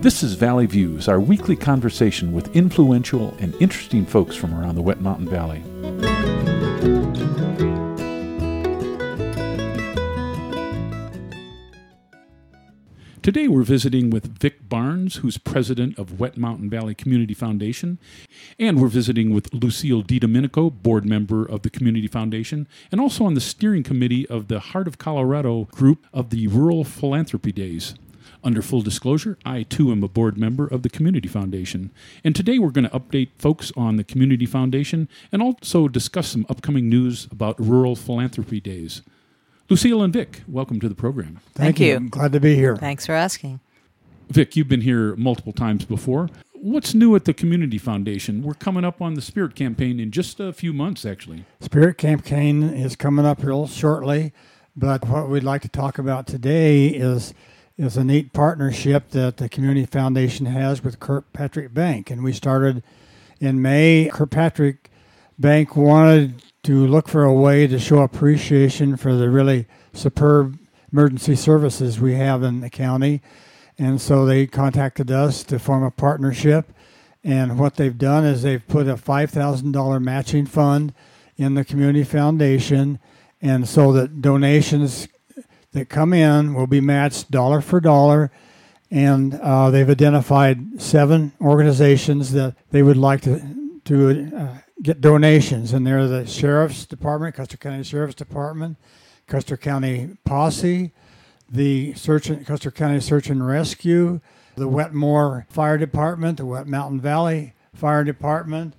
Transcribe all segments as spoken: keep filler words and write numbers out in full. This is Valley Views, our weekly conversation with influential and interesting folks from around the Wet Mountain Valley. Today we're visiting with Vic Barnes, who's president of Wet Mountain Valley Community Foundation, and we're visiting with Lucille DiDomenico, board member of the Community Foundation, and also on the steering committee of the Heart of Colorado group of the Rural Philanthropy Days. Under full disclosure, I too am a board member of the Community Foundation, and today we're going to update folks on the Community Foundation and also discuss some upcoming news about Rural Philanthropy Days. Lucille and Vic, welcome to the program. Thank, Thank you. you. I'm glad to be here. Thanks for asking. Vic, you've been here multiple times before. What's new at the Community Foundation? We're coming up on the Spirit Campaign in just a few months, actually. Spirit Campaign is coming up real shortly, but what we'd like to talk about today is, is a neat partnership that the Community Foundation has with Kirkpatrick Bank. And we started in May. Kirkpatrick Bank wanted to look for a way to show appreciation for the really superb emergency services we have in the county. And so they contacted us to form a partnership. And what they've done is they've put a five thousand dollars matching fund in the Community Foundation. And so that donations that come in will be matched dollar for dollar. And uh, they've identified seven organizations that they would like to, to uh, get donations, and they're the Sheriff's Department, Custer County Sheriff's Department, Custer County Posse, the Search and, Custer County Search and Rescue, the Wetmore Fire Department, the Wet Mountain Valley Fire Department,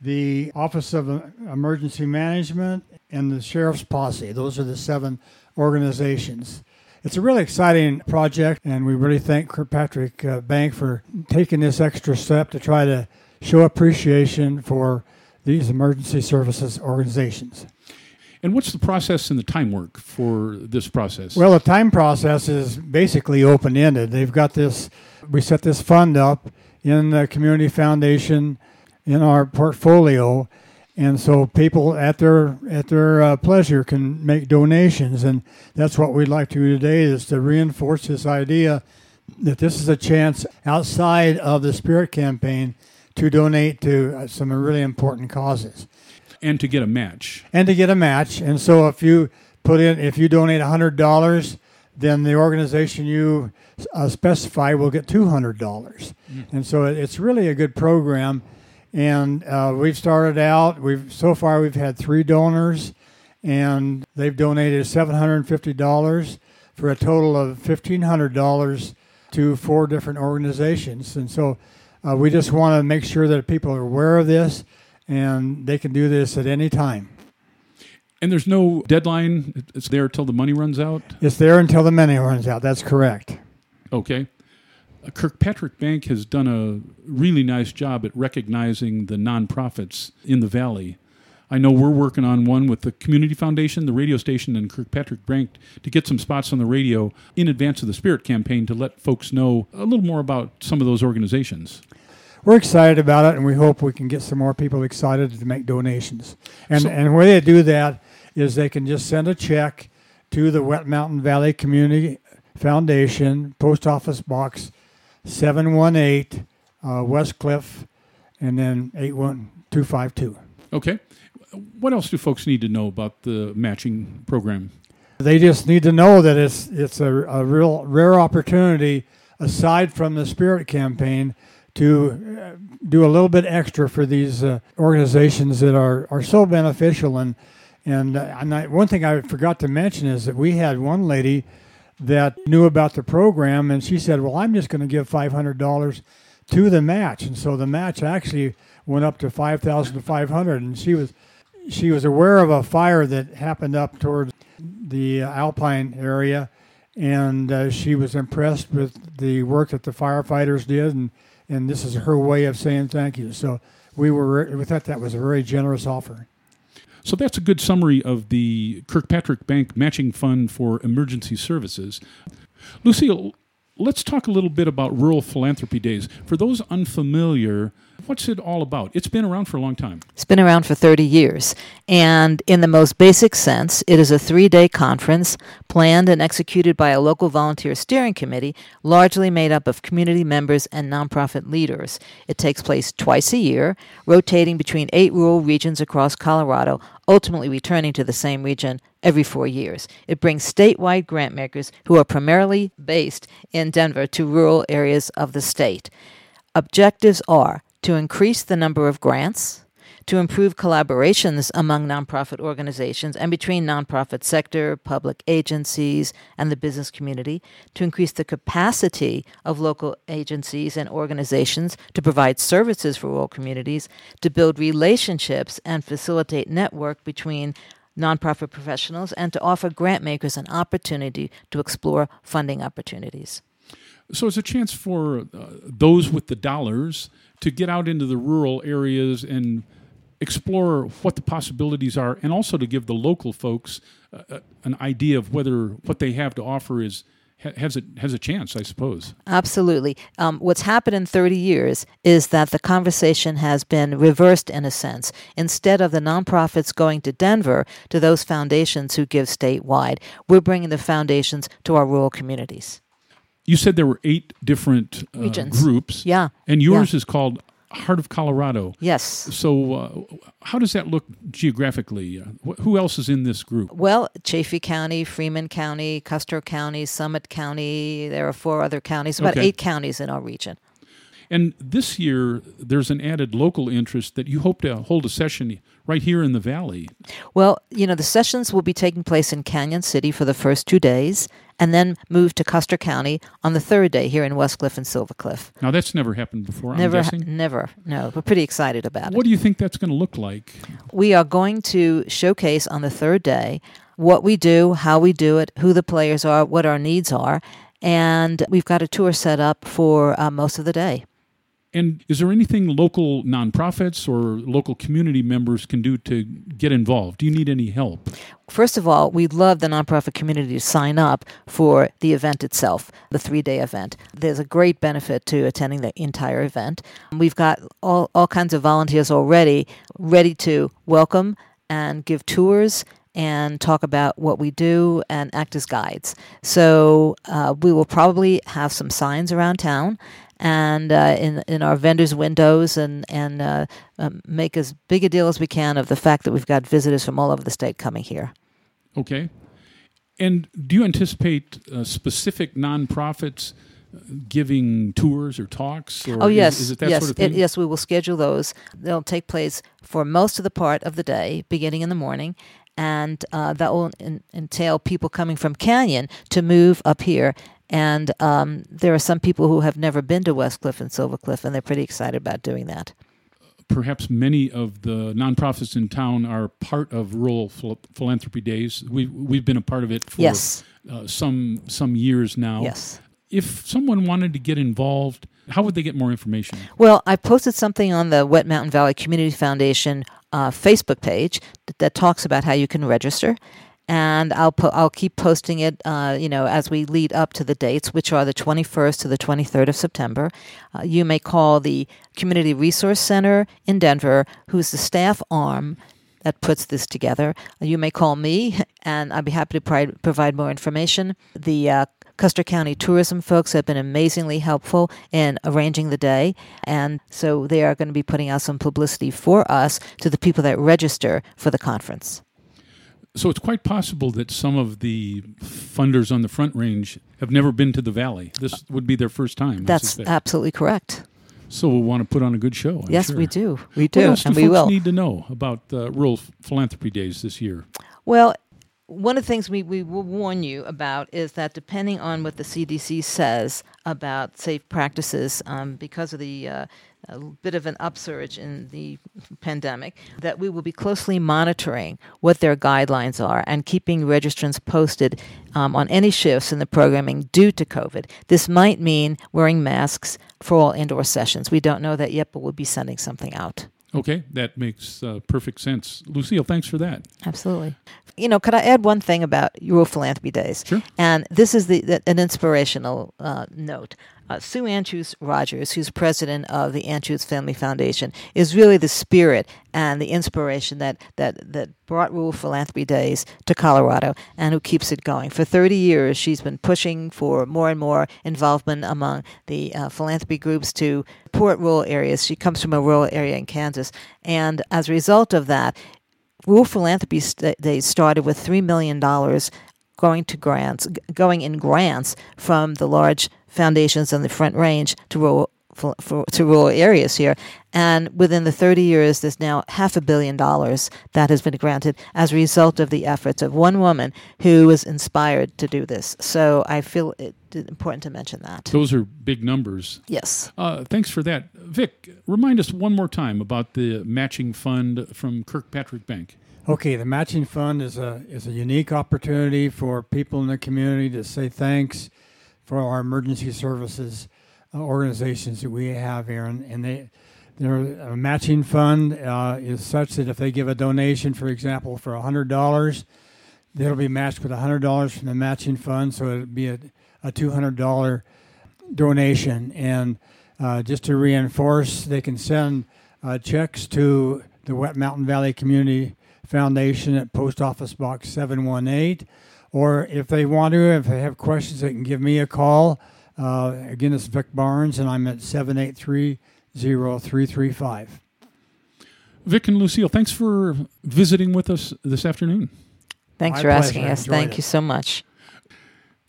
the Office of Emergency Management, and the Sheriff's Posse. Those are the seven organizations. It's a really exciting project, and we really thank Kirkpatrick uh, Bank for taking this extra step to try to show appreciation for these emergency services organizations. And what's the process and the time work for this process? Well, the time process is basically open-ended. They've got this, we set this fund up in the Community Foundation in our portfolio, and so people at their at their uh, pleasure can make donations, and that's what we'd like to do today is to reinforce this idea that this is a chance outside of the Spirit Campaign to donate to some really important causes. And to get a match. And to get a match. And so if you put in, if you donate one hundred dollars, then the organization you uh, specify will get two hundred dollars. Mm-hmm. And so it's really a good program. And uh, we've started out, we've so far we've had three donors, and they've donated seven hundred fifty dollars for a total of fifteen hundred dollars to four different organizations. And so Uh, we just want to make sure that people are aware of this, and they can do this at any time. And there's no deadline? It's there until the money runs out? It's there until the money runs out. That's correct. Okay. Kirkpatrick Bank has done a really nice job at recognizing the nonprofits in the valley. I know we're working on one with the Community Foundation, the radio station, and Kirkpatrick Bank to get some spots on the radio in advance of the Spirit Campaign to let folks know a little more about some of those organizations. We're excited about it, and we hope we can get some more people excited to make donations. And so, and the way they do that is they can just send a check to the Wet Mountain Valley Community Foundation, Post Office Box seven one eight, uh, Westcliffe, and then eight one two five two. Okay. What else do folks need to know about the matching program? They just need to know that it's it's a, a real rare opportunity, aside from the Spirit Campaign, to do a little bit extra for these uh, organizations that are, are so beneficial. And and, uh, and I, one thing I forgot to mention is that we had one lady that knew about the program, and she said, well, I'm just going to give five hundred dollars to the match. And so the match actually went up to five thousand five hundred dollars, and she was... She was aware of a fire that happened up towards the Alpine area, and uh, she was impressed with the work that the firefighters did, and, and this is her way of saying thank you. So we were we thought that was a very generous offer. So that's a good summary of the Kirkpatrick Bank Matching Fund for Emergency Services. Lucille, let's talk a little bit about Rural Philanthropy Days. For those unfamiliar, what's it all about? It's been around for a long time. It's been around for thirty years. And in the most basic sense, it is a three-day conference planned and executed by a local volunteer steering committee, largely made up of community members and nonprofit leaders. It takes place twice a year, rotating between eight rural regions across Colorado, ultimately returning to the same region every four years. It brings statewide grant makers who are primarily based in Denver to rural areas of the state. Objectives are to increase the number of grants, to improve collaborations among nonprofit organizations and between nonprofit sector, public agencies, and the business community, to increase the capacity of local agencies and organizations to provide services for rural communities, to build relationships and facilitate network between nonprofit professionals, and to offer grant makers an opportunity to explore funding opportunities. So it's a chance for uh, those with the dollars to get out into the rural areas and explore what the possibilities are, and also to give the local folks uh, an idea of whether what they have to offer is has a, has a chance, I suppose. Absolutely. Um, what's happened in thirty years is that the conversation has been reversed in a sense. Instead of the nonprofits going to Denver to those foundations who give statewide, we're bringing the foundations to our rural communities. You said there were eight different uh, regions. Groups. Yeah. And yours yeah. is called Heart of Colorado. Yes. So uh, how does that look geographically? Uh, wh- who else is in this group? Well, Chaffee County, Fremont County, Custer County, Summit County. There are four other counties, about okay. eight counties in our region. And this year, there's an added local interest that you hope to hold a session right here in the valley. Well, you know, the sessions will be taking place in Canyon City for the first two days and then move to Custer County on the third day here in Westcliffe and Silver Cliff. Now, that's never happened before, I'm never, guessing. Ha- never, no. We're pretty excited about it. What do you think that's going to look like? We are going to showcase on the third day what we do, how we do it, who the players are, what our needs are, and we've got a tour set up for uh, most of the day. And is there anything local nonprofits or local community members can do to get involved? Do you need any help? First of all, we'd love the nonprofit community to sign up for the event itself, the three-day event. There's a great benefit to attending the entire event. We've got all, all kinds of volunteers already ready to welcome and give tours and talk about what we do and act as guides. So uh, we will probably have some signs around town and uh, in in our vendors' windows and, and uh, uh, make as big a deal as we can of the fact that we've got visitors from all over the state coming here. Okay. And do you anticipate uh, specific nonprofits giving tours or talks? Or oh, yes. Is, is it that yes. sort of thing? It, yes, we will schedule those. They'll take place for most of the part of the day, beginning in the morning, and uh, that will in- entail people coming from Canyon to move up here. And um, there are some people who have never been to Westcliffe and Silver Cliff, and they're pretty excited about doing that. Perhaps many of the nonprofits in town are part of Rural Phil- Philanthropy Days. We've, we've been a part of it for yes. uh, some some years now. Yes. If someone wanted to get involved, how would they get more information? Well, I posted something on the Wet Mountain Valley Community Foundation uh, Facebook page that, that talks about how you can register. And I'll po- I'll keep posting it, uh, you know, as we lead up to the dates, which are the twenty-first to the twenty-third of September. Uh, you may call the Community Resource Center in Denver, who's the staff arm that puts this together. You may call me, and I'll be happy to pri- provide more information. The uh, Custer County tourism folks have been amazingly helpful in arranging the day, and so they are going to be putting out some publicity for us to the people that register for the conference. So it's quite possible that some of the funders on the Front Range have never been to the valley. This would be their first time. That's absolutely correct. So we'll want to put on a good show, I'm Yes, sure. we do. We do, and we will. What else do folks need to know about uh, Rural Philanthropy Days this year? Well, one of the things we, we will warn you about is that depending on what the C D C says about safe practices, um, because of the... Uh, a bit of an upsurge in the pandemic, that we will be closely monitoring what their guidelines are and keeping registrants posted um, on any shifts in the programming due to COVID. This might mean wearing masks for all indoor sessions. We don't know that yet, but we'll be sending something out. Okay, that makes uh, perfect sense. Lucille, thanks for that. Absolutely. You know, could I add one thing about Rural Philanthropy Days? Sure. And this is the, the an inspirational uh, note. Uh, Sue Andrews Rogers, who's president of the Andrews Family Foundation, is really the spirit and the inspiration that, that, that brought Rural Philanthropy Days to Colorado and who keeps it going. For thirty years, she's been pushing for more and more involvement among the uh, philanthropy groups to support rural areas. She comes from a rural area in Kansas. And as a result of that, Rural Philanthropy Days started with three million dollars going to grants, going in grants from the large foundations on the Front Range to rural, for, for, to rural areas here. And within the thirty years, there's now half a billion dollars that has been granted as a result of the efforts of one woman who was inspired to do this. So I feel it's important to mention that. Those are big numbers. Yes. Uh, thanks for that. Vic, remind us one more time about the matching fund from Kirkpatrick Bank. Okay, the matching fund is a is a unique opportunity for people in the community to say thanks for our emergency services organizations that we have here, and, and they their a matching fund uh, is such that if they give a donation, for example, for a hundred dollars, they'll be matched with a hundred dollars from the matching fund, so it'd be a a two hundred dollar donation. And uh, just to reinforce, they can send uh, checks to the Wet Mountain Valley Community Foundation at Post Office Box seven one eight, or if they want to, if they have questions, they can give me a call. Uh, again, it's Vic Barnes, and I'm at seven eight three, zero three three five. Vic and Lucille, thanks for visiting with us this afternoon. Thanks My for pleasure. asking us. Thank it. you so much.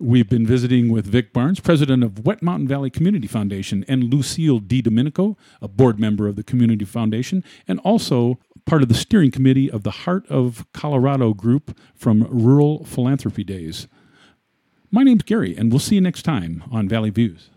We've been visiting with Vic Barnes, president of Wet Mountain Valley Community Foundation, and Lucille DiDomenico, a board member of the Community Foundation, and also part of the steering committee of the Heart of Colorado group from Rural Philanthropy Days. My name's Gary, and we'll see you next time on Valley Views.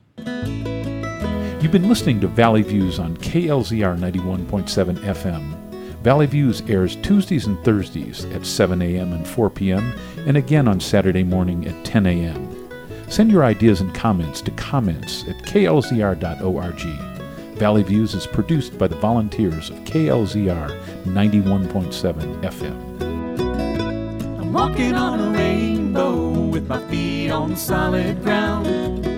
You've been listening to Valley Views on K L Z R ninety-one point seven F M. Valley Views airs Tuesdays and Thursdays at seven a.m. and four p.m. and again on Saturday morning at ten a.m. Send your ideas and comments to comments at k l z r dot org. Valley Views is produced by the volunteers of K L Z R ninety-one point seven F M. I'm walking on a rainbow with my feet on solid ground.